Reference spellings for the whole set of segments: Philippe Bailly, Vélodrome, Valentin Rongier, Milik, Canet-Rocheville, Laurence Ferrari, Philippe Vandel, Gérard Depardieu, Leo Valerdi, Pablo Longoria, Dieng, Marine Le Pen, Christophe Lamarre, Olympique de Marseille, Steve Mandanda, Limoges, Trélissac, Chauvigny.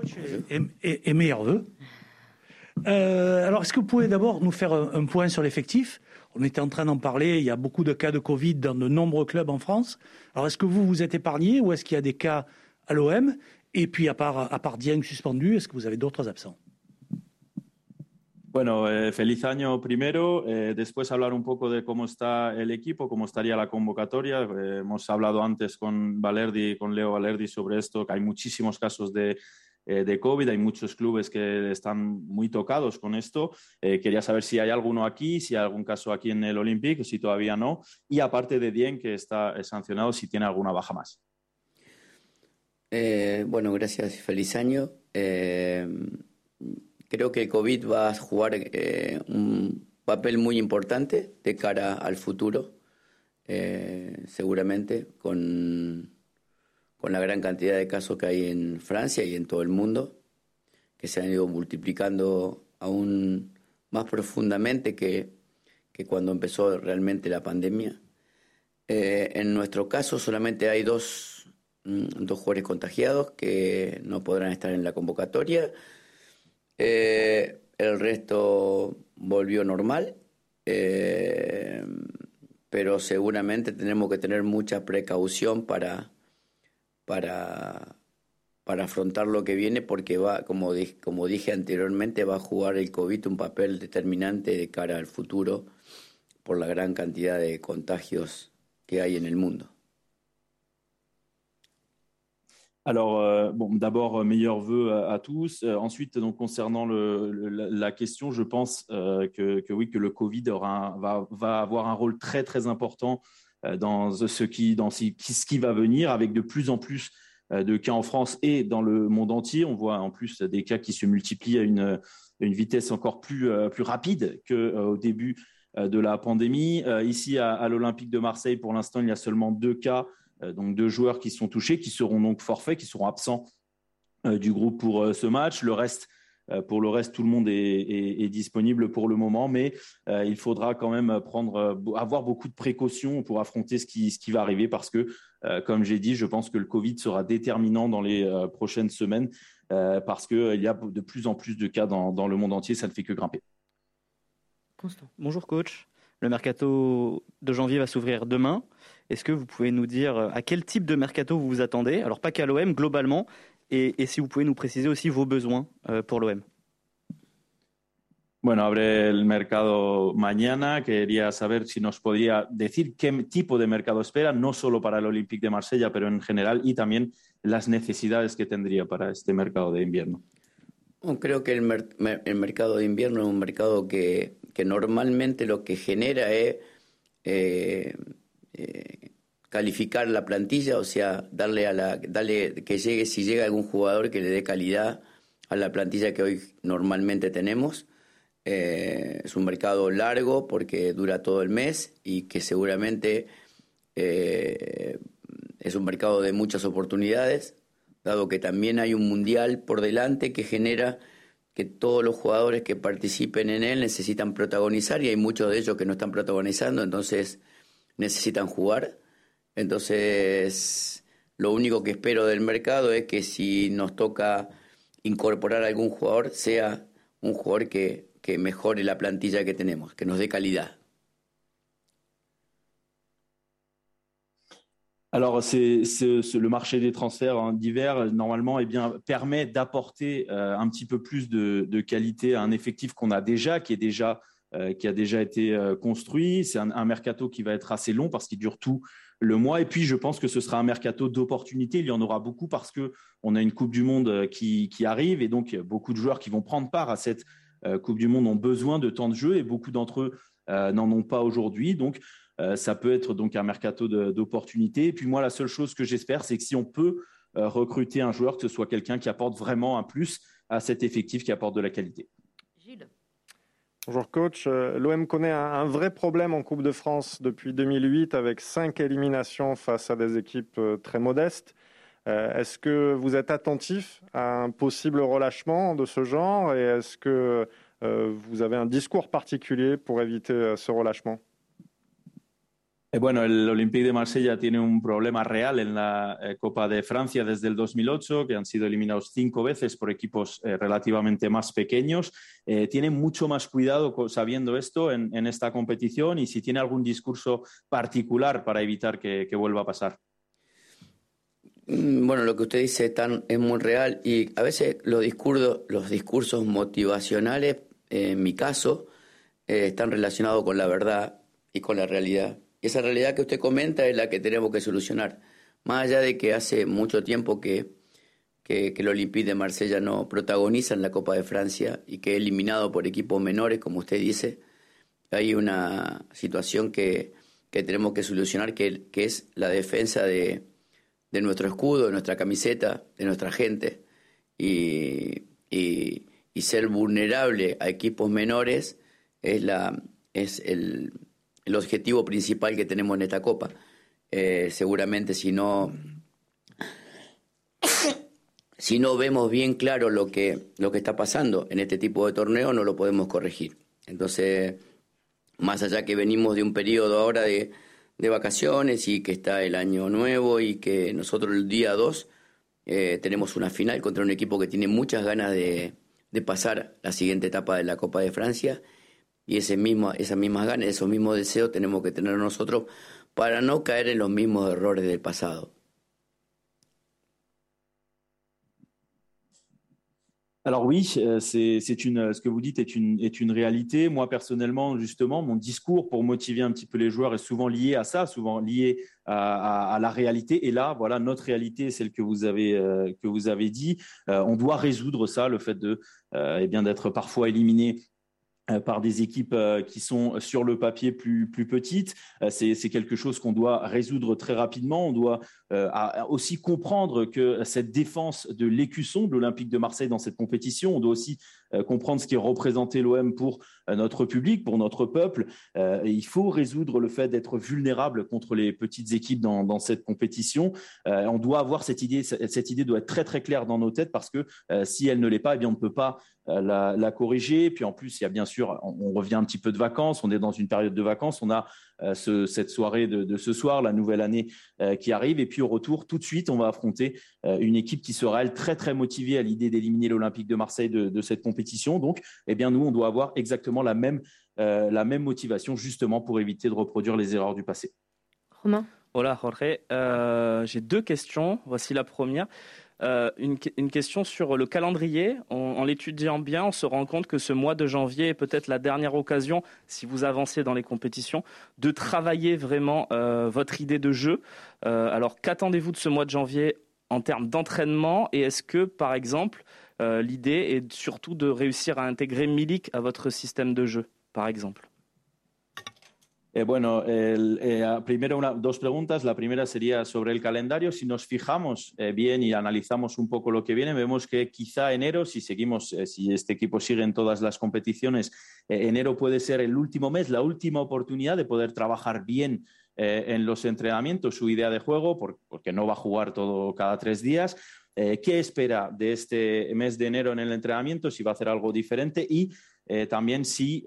coach et meilleurs vœux. Alors, est-ce que vous pouvez d'abord nous faire un point sur l'effectif ? On était en train d'en parler, il y a beaucoup de cas de Covid dans de nombreux clubs en France. Alors, est-ce que vous, vous êtes épargné ou est-ce qu'il y a des cas à l'OM ? Et puis, à part Dieng suspendu, est-ce que vous avez d'autres absents ? Bueno, feliz año primero. Después hablar un poco de cómo está el equipo, cómo estaría la convocatoria. Hemos hablado antes con Leo Valerdi sobre esto, que hay muchísimos casos de COVID, hay muchos clubes que están muy tocados con esto. Quería saber si hay alguno aquí, si hay algún caso aquí en el Olympique, si todavía no. Y aparte de Dieng, que está sancionado, si tiene alguna baja más. Bueno, gracias. Feliz año. Creo que el COVID va a jugar un papel muy importante de cara al futuro, seguramente, con la gran cantidad de casos que hay en Francia y en todo el mundo, que se han ido multiplicando aún más profundamente que cuando empezó realmente la pandemia. En nuestro caso solamente hay dos jugadores contagiados que no podrán estar en la convocatoria. El resto volvió normal, pero seguramente tenemos que tener mucha precaución para afrontar lo que viene, porque va, como dije anteriormente, va a jugar el COVID un papel determinante de cara al futuro por la gran cantidad de contagios que hay en el mundo. Alors, bon, d'abord, meilleurs vœux à tous. Ensuite, donc, concernant la question, je pense que le Covid va avoir un rôle très, très important dans ce qui va venir, avec de plus en plus de cas en France et dans le monde entier. On voit en plus des cas qui se multiplient à une vitesse encore plus rapide qu'au début de la pandémie. Ici, à l'Olympique de Marseille, pour l'instant, il y a seulement 2 cas, donc 2 joueurs qui sont touchés, qui seront donc forfaits, qui seront absents du groupe pour ce match. Pour le reste, tout le monde est disponible pour le moment, mais il faudra quand même avoir beaucoup de précautions pour affronter ce qui va arriver, parce que, comme j'ai dit, je pense que le Covid sera déterminant dans les prochaines semaines, parce qu'il y a de plus en plus de cas dans le monde entier, ça ne fait que grimper. Constant. Bonjour coach, le mercato de janvier va s'ouvrir demain. Est-ce que vous pouvez nous dire à quel type de mercato vous vous attendez ? Alors pas qu'à l'OM, globalement. Et si vous pouvez nous préciser aussi vos besoins pour l'OM. Bueno, abre el mercado mañana. Quería saber si nos podía decir qué tipo de mercado espera, no solo para el Olympique de Marsella, pero en general, y también las necesidades que tendría para este mercado de invierno. Creo que el mercado de invierno es un mercado que normalmente lo que genera es calificar la plantilla, o sea, darle que llegue, si llega algún jugador, que le dé calidad a la plantilla que hoy normalmente tenemos. Es un mercado largo porque dura todo el mes y que seguramente es un mercado de muchas oportunidades, dado que también hay un mundial por delante que genera que todos los jugadores que participen en él necesitan protagonizar, y hay muchos de ellos que no están protagonizando, entonces necesitan jugar. Entonces, lo único que espero del mercado es que si nos toca incorporar algún jugador, sea un jugador que mejore la plantilla que tenemos, que nos dé calidad. Alors, le marché des transferts d'hiver, normalement, permet d'apporter un petit peu plus de qualité à un effectif qu'on a déjà, qui a déjà été construit. C'est un mercato qui va être assez long parce qu'il dure tout le mois. Et puis, je pense que ce sera un mercato d'opportunités. Il y en aura beaucoup parce qu'on a une Coupe du Monde qui arrive. Et donc, beaucoup de joueurs qui vont prendre part à cette Coupe du Monde ont besoin de temps de jeu. Et beaucoup d'entre eux n'en ont pas aujourd'hui. Donc, ça peut être donc un mercato d'opportunités. Et puis, moi, la seule chose que j'espère, c'est que si on peut recruter un joueur, que ce soit quelqu'un qui apporte vraiment un plus à cet effectif, qui apporte de la qualité. Gilles. Bonjour coach, l'OM connaît un vrai problème en Coupe de France depuis 2008 avec 5 éliminations face à des équipes très modestes. Est-ce que vous êtes attentif à un possible relâchement de ce genre et est-ce que vous avez un discours particulier pour éviter ce relâchement ? Bueno, el Olympique de Marsella tiene un problema real en la Copa de Francia desde el 2008, que han sido eliminados 5 veces por equipos relativamente más pequeños. Tiene mucho más cuidado sabiendo esto en esta competición y si tiene algún discurso particular para evitar que vuelva a pasar. Bueno, lo que usted dice es muy real y a veces los discursos motivacionales, en mi caso, están relacionados con la verdad y con la realidad. Y esa realidad que usted comenta es la que tenemos que solucionar. Más allá de que hace mucho tiempo que el Olympique de Marsella no protagoniza en la Copa de Francia y que es eliminado por equipos menores, como usted dice, hay una situación que tenemos que solucionar, que es la defensa de nuestro escudo, de nuestra camiseta, de nuestra gente. Y ser vulnerable a equipos menores es el objetivo principal que tenemos en esta Copa. Seguramente si no vemos bien claro lo que está pasando en este tipo de torneo, no lo podemos corregir. Entonces, más allá que venimos de un periodo ahora de vacaciones y que está el año nuevo y que nosotros el día 2 tenemos una final contra un equipo que tiene muchas ganas de pasar la siguiente etapa de la Copa de Francia. Y esas mismas ganas, esos mismos deseos tenemos que tener nosotros para no caer en los mismos errores del pasado. Alors oui, ce que vous dites est une réalité. Moi, personnellement, justement, mon discours pour motiver un petit peu les joueurs est souvent lié à ça, souvent lié à la réalité. Et là, voilà, notre réalité, celle que vous avez dit. On doit résoudre ça, le fait d'être parfois éliminé par des équipes qui sont sur le papier plus petites. C'est quelque chose qu'on doit résoudre très rapidement. On doit aussi comprendre que cette défense de l'écusson de l'Olympique de Marseille dans cette compétition, on doit aussi comprendre ce qui est représenté l'OM pour notre public, pour notre peuple. Il faut résoudre le fait d'être vulnérable contre les petites équipes dans cette compétition. On doit avoir cette idée doit être très très claire dans nos têtes parce que si elle ne l'est pas, eh bien on ne peut pas la corriger. Puis en plus, il y a bien sûr, on revient un petit peu de vacances, on est dans une période de vacances, on a cette soirée de ce soir, la nouvelle année qui arrive, et puis au retour, tout de suite, on va affronter une équipe qui sera, elle, très très motivée à l'idée d'éliminer l'Olympique de Marseille de cette compétition. Donc, eh bien, nous, on doit avoir exactement la même motivation, justement, pour éviter de reproduire les erreurs du passé. Romain. Hola, Jorge. J'ai 2 questions. Voici la première. Une question sur le calendrier. En l'étudiant bien, on se rend compte que ce mois de janvier est peut-être la dernière occasion, si vous avancez dans les compétitions, de travailler vraiment votre idée de jeu. Alors, qu'attendez-vous de ce mois de janvier en termes d'entraînement? Et est-ce que, par exemple, l'idée est surtout de réussir à intégrer Milik à votre système de jeu, par exemple? Bueno, primero 2 preguntas. La primera sería sobre el calendario. Si nos fijamos bien y analizamos un poco lo que viene, vemos que quizá enero, si este equipo sigue en todas las competiciones, enero puede ser el último mes, la última oportunidad de poder trabajar bien en los entrenamientos, su idea de juego, porque no va a jugar todo cada 3 días. ¿Qué espera de este mes de enero en el entrenamiento? Si va a hacer algo diferente y también si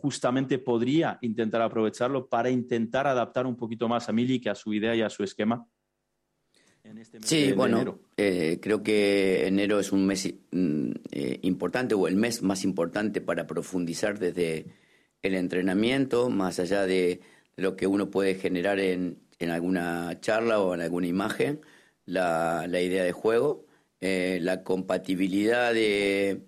justamente podría intentar aprovecharlo para intentar adaptar un poquito más a Milik, a su idea y a su esquema. En este mes de enero. Creo que enero es un mes importante o el mes más importante para profundizar desde el entrenamiento, más allá de lo que uno puede generar en alguna charla o en alguna imagen. La idea de juego, la compatibilidad de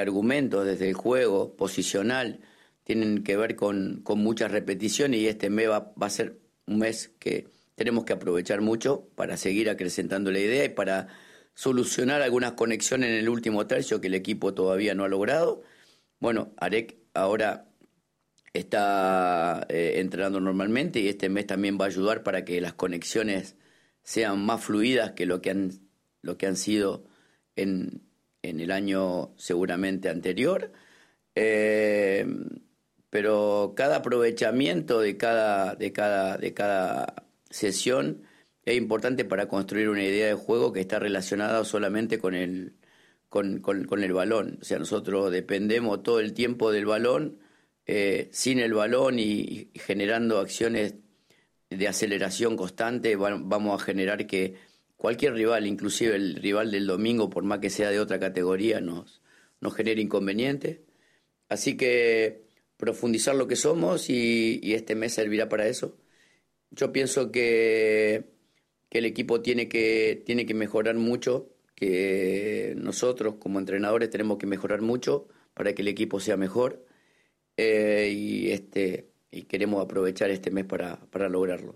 argumentos desde el juego posicional tienen que ver con muchas repeticiones y este mes va a ser un mes que tenemos que aprovechar mucho para seguir acrecentando la idea y para solucionar algunas conexiones en el último tercio que el equipo todavía no ha logrado. Bueno, Arek ahora está entrenando normalmente y este mes también va a ayudar para que las conexiones sean más fluidas que lo que han sido en el año seguramente anterior. Pero cada aprovechamiento de cada sesión es importante para construir una idea de juego que está relacionada solamente con el balón. O sea, nosotros dependemos todo el tiempo del balón, sin el balón y generando acciones de aceleración constante, vamos a generar que cualquier rival, inclusive el rival del domingo, por más que sea de otra categoría, nos genere inconvenientes. Así que profundizar lo que somos y este mes servirá para eso. Yo pienso que el equipo tiene que mejorar mucho, que nosotros como entrenadores tenemos que mejorar mucho para que el equipo sea mejor y queremos aprovechar este mes para lograrlo.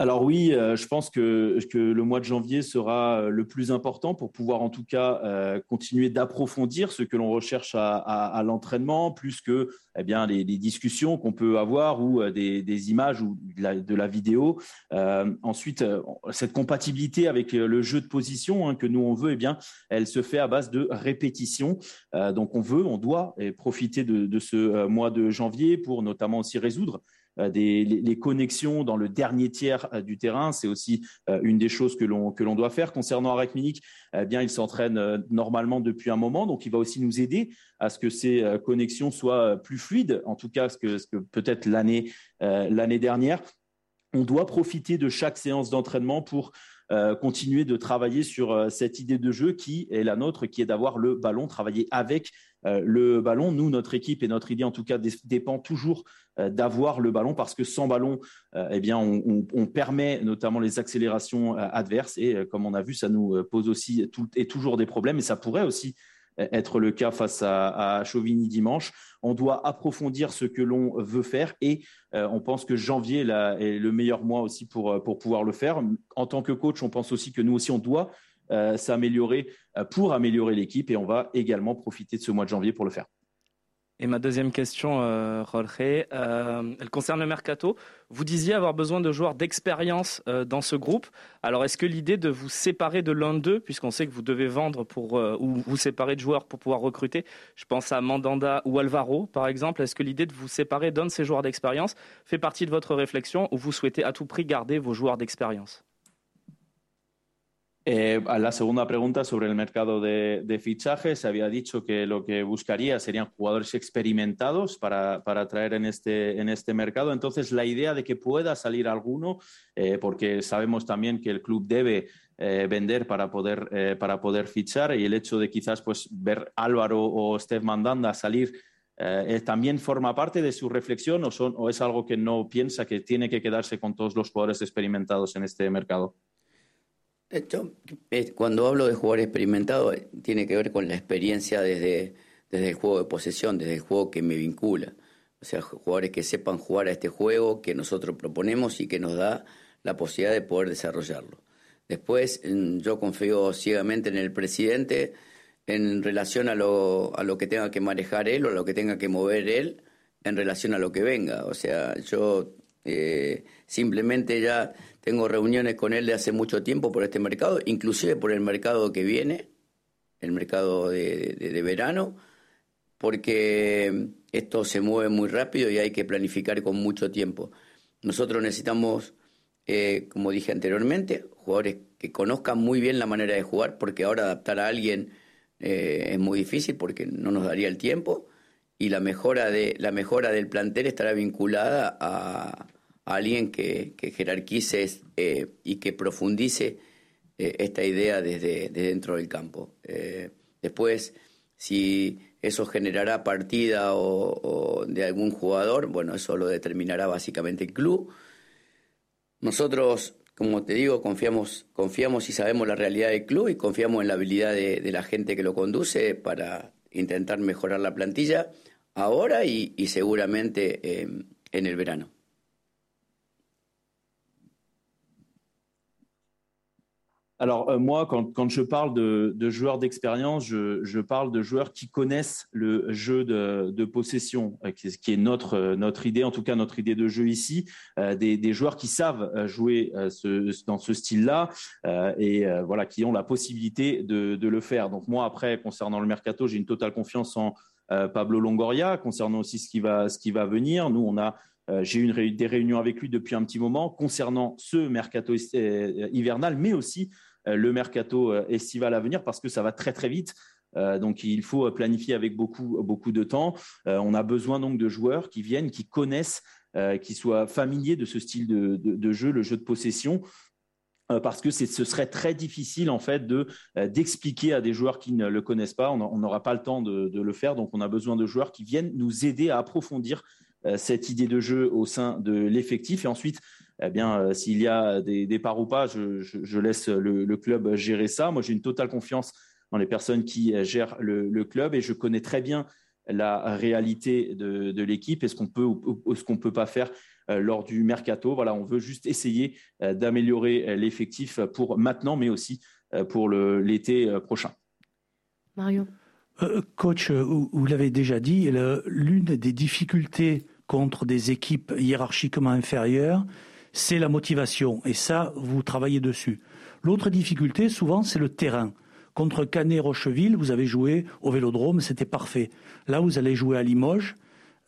Alors oui, je pense que le mois de janvier sera le plus important pour pouvoir en tout cas continuer d'approfondir ce que l'on recherche à l'entraînement, plus que les discussions qu'on peut avoir ou des images ou de la vidéo. Ensuite, cette compatibilité avec le jeu de position que nous on veut, elle se fait à base de répétition. Donc on doit profiter de ce mois de janvier pour notamment aussi résoudre les connexions dans le dernier tiers du terrain. C'est aussi une des choses que l'on doit faire. Concernant Arek Milik, il s'entraîne normalement depuis un moment, donc il va aussi nous aider à ce que ces connexions soient plus fluides, en tout cas ce que peut-être l'année dernière. On doit profiter de chaque séance d'entraînement pour continuer de travailler sur cette idée de jeu qui est la nôtre, qui est d'avoir le ballon, travailler avec le ballon. Nous, notre équipe et notre idée, en tout cas, dépend toujours d'avoir le ballon, parce que sans ballon, on permet notamment les accélérations adverses et comme on a vu, ça nous pose aussi toujours des problèmes, et ça pourrait aussi être le cas face à Chauvigny dimanche. On doit approfondir ce que l'on veut faire et on pense que janvier est le meilleur mois aussi pour pouvoir le faire. En tant que coach, on pense aussi que nous aussi, on doit s'améliorer pour améliorer l'équipe, et on va également profiter de ce mois de janvier pour le faire. Et ma deuxième question, Jorge, elle concerne le mercato. Vous disiez avoir besoin de joueurs d'expérience dans ce groupe. Alors, est-ce que l'idée de vous séparer de l'un d'eux, puisqu'on sait que vous devez vendre ou vous séparer de joueurs pour pouvoir recruter, je pense à Mandanda ou Alvaro, par exemple, est-ce que l'idée de vous séparer d'un de ces joueurs d'expérience fait partie de votre réflexion, ou vous souhaitez à tout prix garder vos joueurs d'expérience ? La segunda pregunta sobre el mercado de fichajes, había dicho que lo que buscaría serían jugadores experimentados para traer en este mercado. Entonces, la idea de que pueda salir alguno, porque sabemos también que el club debe vender para poder fichar, y el hecho de quizás ver Álvaro o Steve Mandanda salir también forma parte de su reflexión, o es algo que no piensa que tiene que quedarse con todos los jugadores experimentados en este mercado. Yo, cuando hablo de jugador experimentado, tiene que ver con la experiencia desde el juego de posesión, desde el juego que me vincula. O sea, jugadores que sepan jugar a este juego que nosotros proponemos y que nos da la posibilidad de poder desarrollarlo. Después, yo confío ciegamente en el presidente en relación a lo que tenga que manejar él o a lo que tenga que mover él en relación a lo que venga. O sea, yo simplemente ya tengo reuniones con él de hace mucho tiempo por este mercado, inclusive por el mercado que viene, el mercado de verano, porque esto se mueve muy rápido y hay que planificar con mucho tiempo. Nosotros necesitamos, como dije anteriormente, jugadores que conozcan muy bien la manera de jugar, porque ahora adaptar a alguien es muy difícil porque no nos daría el tiempo, y la mejora del plantel estará vinculada a alguien que jerarquice y que profundice esta idea desde dentro del campo. Después, si eso generará partida o de algún jugador, eso lo determinará básicamente el club. Nosotros, como te digo, confiamos y sabemos la realidad del club, y confiamos en la habilidad de la gente que lo conduce para intentar mejorar la plantilla ahora y seguramente en el verano. Alors moi, quand je parle de joueurs d'expérience, je parle de joueurs qui connaissent le jeu de possession, qui est notre idée, en tout cas notre idée de jeu ici, des joueurs qui savent jouer dans ce style-là qui ont la possibilité de le faire. Donc moi, après, concernant le mercato, j'ai une totale confiance en Pablo Longoria, concernant aussi ce qui va venir. Nous, j'ai eu des réunions avec lui depuis un petit moment concernant ce mercato hivernal, mais aussi le mercato estival à venir, parce que ça va très très vite. Donc, il faut planifier avec beaucoup de temps. On a besoin donc de joueurs qui viennent, qui connaissent, qui soient familiers de ce style de jeu, le jeu de possession. Parce que ce serait très difficile en fait d'expliquer à des joueurs qui ne le connaissent pas. On n'aura pas le temps de le faire, donc on a besoin de joueurs qui viennent nous aider à approfondir cette idée de jeu au sein de l'effectif. Et ensuite, eh bien, s'il y a des départs ou pas, je laisse le club gérer ça. Moi, j'ai une totale confiance dans les personnes qui gèrent le club et je connais très bien la réalité de l'équipe et ce qu'on peut ou ce qu'on ne peut pas faire lors du mercato. Voilà, on veut juste essayer d'améliorer l'effectif pour maintenant, mais aussi pour l'été prochain. Marion. Coach, vous l'avez déjà dit, l'une des difficultés contre des équipes hiérarchiquement inférieures, c'est la motivation. Et ça, vous travaillez dessus. L'autre difficulté, souvent, c'est le terrain. Contre Canet-Rocheville, vous avez joué au Vélodrome, c'était parfait. Là, vous allez jouer à Limoges.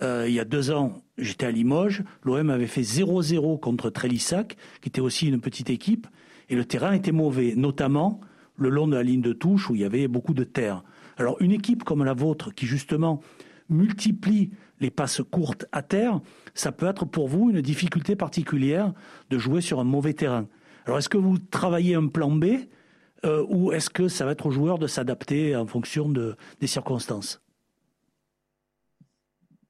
Il y a 2 ans, j'étais à Limoges. L'OM avait fait 0-0 contre Trélissac, qui était aussi une petite équipe. Et le terrain était mauvais, notamment le long de la ligne de touche où il y avait beaucoup de terre. Alors, une équipe comme la vôtre, qui justement multiplie les passes courtes à terre, ça peut être pour vous une difficulté particulière de jouer sur un mauvais terrain. Alors, est-ce que vous travaillez un plan B ? Ou est-ce que ça va être aux joueurs de s'adapter en fonction des circonstances?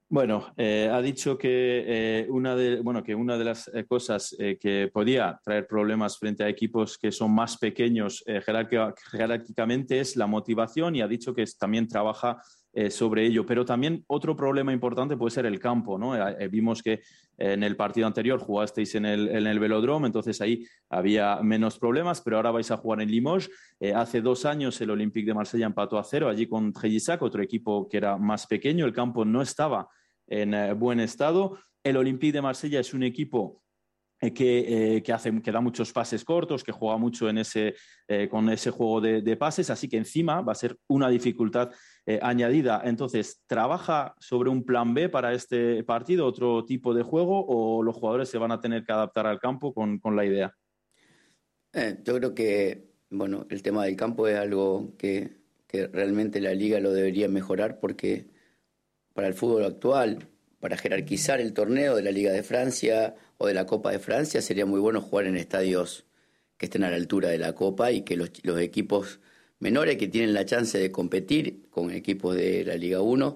Bueno, ha dicho que una de las cosas que podía traer problemas frente a equipos que son más pequeños jerárquicamente es la motivación, y ha dicho que también trabaja sobre ello. Pero también otro problema importante puede ser el campo, ¿no? Vimos que en el partido anterior jugasteis en el Velodrome, entonces ahí había menos problemas, pero ahora vais a jugar en Limoges. Hace 2 años el Olympique de Marsella empató a 0 allí con Trélissac, otro equipo que era más pequeño. El campo no estaba en buen estado. El Olympique de Marsella es un equipo que da muchos pases cortos, que juega mucho con ese juego de pases, así que encima va a ser una dificultad añadida. Entonces, ¿trabaja sobre un plan B para este partido, otro tipo de juego, o los jugadores se van a tener que adaptar al campo con la idea? Yo creo que el tema del campo es algo que realmente la Liga lo debería mejorar, porque para el fútbol actual, para jerarquizar el torneo de la Liga de Francia o de la Copa de Francia, sería muy bueno jugar en estadios que estén a la altura de la Copa y que los equipos menores que tienen la chance de competir con equipos de la Liga 1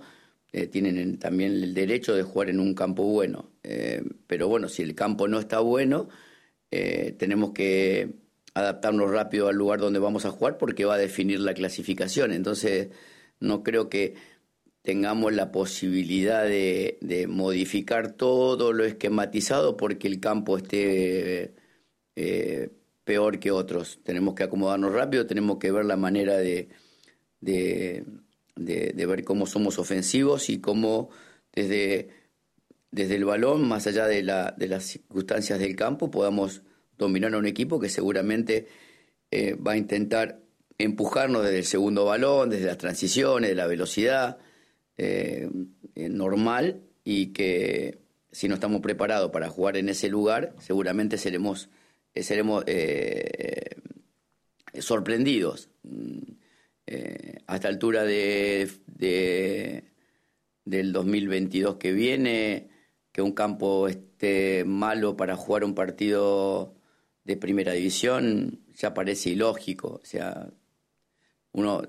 tienen también el derecho de jugar en un campo bueno. Pero si el campo no está bueno, tenemos que adaptarnos rápido al lugar donde vamos a jugar, porque va a definir la clasificación. Entonces, no creo que tengamos la posibilidad de modificar todo lo esquematizado porque el campo esté peor que otros. Tenemos que acomodarnos rápido, tenemos que ver la manera de ver cómo somos ofensivos y cómo desde el balón, más allá de las circunstancias del campo, podamos dominar a un equipo que seguramente va a intentar empujarnos desde el segundo balón, desde las transiciones, de la velocidad normal, y que si no estamos preparados para jugar en ese lugar, seguramente seremos sorprendidos. A esta altura del 2022 que viene, que un campo esté malo para jugar un partido de primera división ya parece ilógico. O sea, uno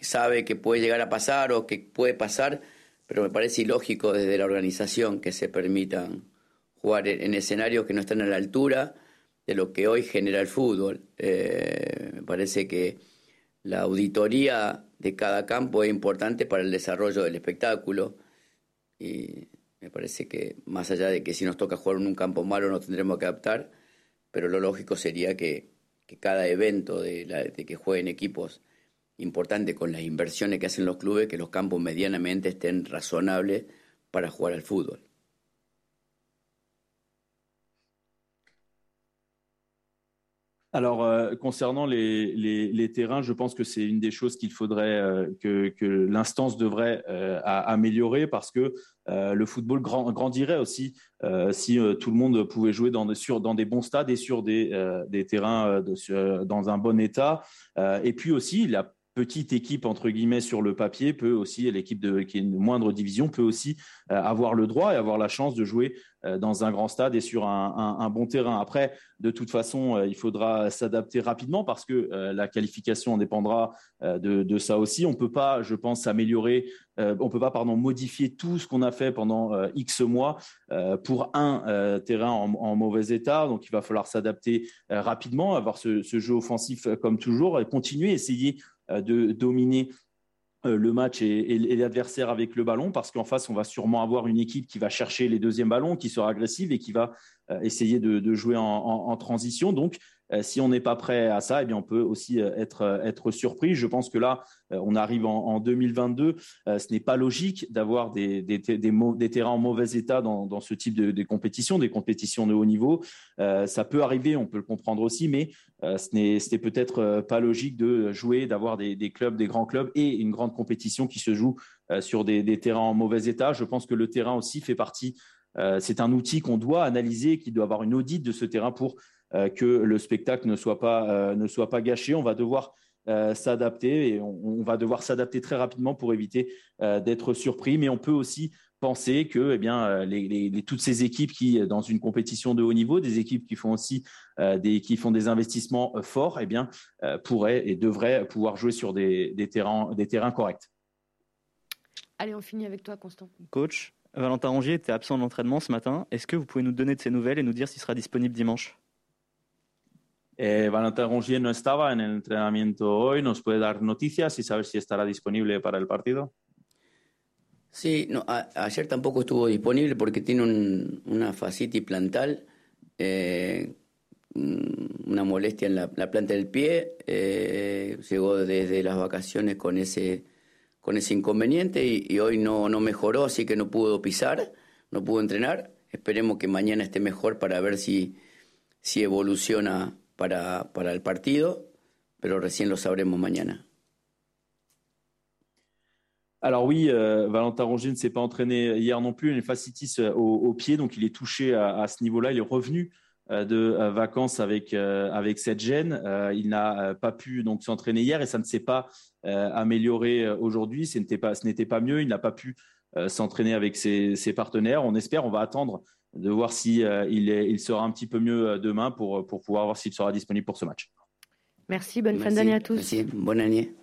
sabe que puede llegar a pasar o que puede pasar, pero me parece ilógico desde la organización que se permitan jugar en escenarios que no están a la altura de lo que hoy genera el fútbol. Me parece que la auditoría de cada campo es importante para el desarrollo del espectáculo, y me parece que más allá de que si nos toca jugar en un campo malo nos tendremos que adaptar, pero lo lógico sería que cada evento de que jueguen equipos importante con las inversiones que hacen los clubes, que los campos medianamente estén razonables para jugar al fútbol. Alors, concernant les terrains, je pense que c'est une des choses qu'il faudrait que l'instance devrait améliorer, parce que le football grandirait aussi si tout le monde pouvait jouer dans des bons stades et sur des terrains dans un bon état. Et puis aussi, la petite équipe entre guillemets sur le papier peut aussi, l'équipe qui est une moindre division peut aussi avoir le droit et avoir la chance de jouer dans un grand stade et sur un bon terrain. Après, de toute façon, il faudra s'adapter rapidement parce que la qualification en dépendra de ça aussi. On peut pas, je pense, modifier tout ce qu'on a fait pendant X mois pour un terrain en mauvais état. Donc, il va falloir s'adapter rapidement, avoir ce jeu offensif comme toujours et continuer, essayer de dominer le match et l'adversaire avec le ballon, parce qu'en face, on va sûrement avoir une équipe qui va chercher les deuxièmes ballons, qui sera agressive et qui va essayer de jouer en transition. Donc, si on n'est pas prêt à ça, eh bien, on peut aussi être surpris. Je pense que là, on arrive en 2022. Ce n'est pas logique d'avoir des terrains en mauvais état dans ce type de compétition, des compétitions de haut niveau. Ça peut arriver, on peut le comprendre aussi, mais ce n'est peut-être pas logique de jouer, d'avoir des clubs, des grands clubs et une grande compétition qui se joue sur des terrains en mauvais état. Je pense que le terrain aussi fait partie. C'est un outil qu'on doit analyser, qui doit avoir une audite de ce terrain pour que le spectacle ne soit pas gâché. On va devoir s'adapter et on va devoir s'adapter très rapidement pour éviter d'être surpris. Mais on peut aussi penser que toutes ces équipes qui, dans une compétition de haut niveau, des équipes qui font aussi des investissements forts, pourraient et devraient pouvoir jouer sur des terrains corrects. Allez, on finit avec toi, Constant. Coach, Valentin Rongier était absent de l'entraînement ce matin. Est-ce que vous pouvez nous donner de ses nouvelles et nous dire s'il sera disponible dimanche ? Valentin Rongier no estaba en el entrenamiento hoy. ¿Nos puede dar noticias y saber si estará disponible para el partido? Sí, no, ayer tampoco estuvo disponible porque tiene una fascitis plantar, una molestia en la planta del pie. Llegó desde las vacaciones con ese inconveniente y hoy no mejoró, así que no pudo pisar, no pudo entrenar. Esperemos que mañana esté mejor para ver si evoluciona para el partido, pero recién lo sabremos mañana. Alors oui, Valentin Rongier ne s'est pas entraîné hier non plus, une fascitis au pied, donc il est touché à ce niveau-là, il est revenu de vacances avec cette gêne. Il n'a pas pu donc s'entraîner hier et ça ne s'est pas amélioré aujourd'hui, ce n'était pas mieux, il n'a pas pu s'entraîner avec ses partenaires. On va attendre de voir si il sera un petit peu mieux demain pour pouvoir voir s'il sera disponible pour ce match. Merci, bonne fin d'année à tous. Merci, bonne année.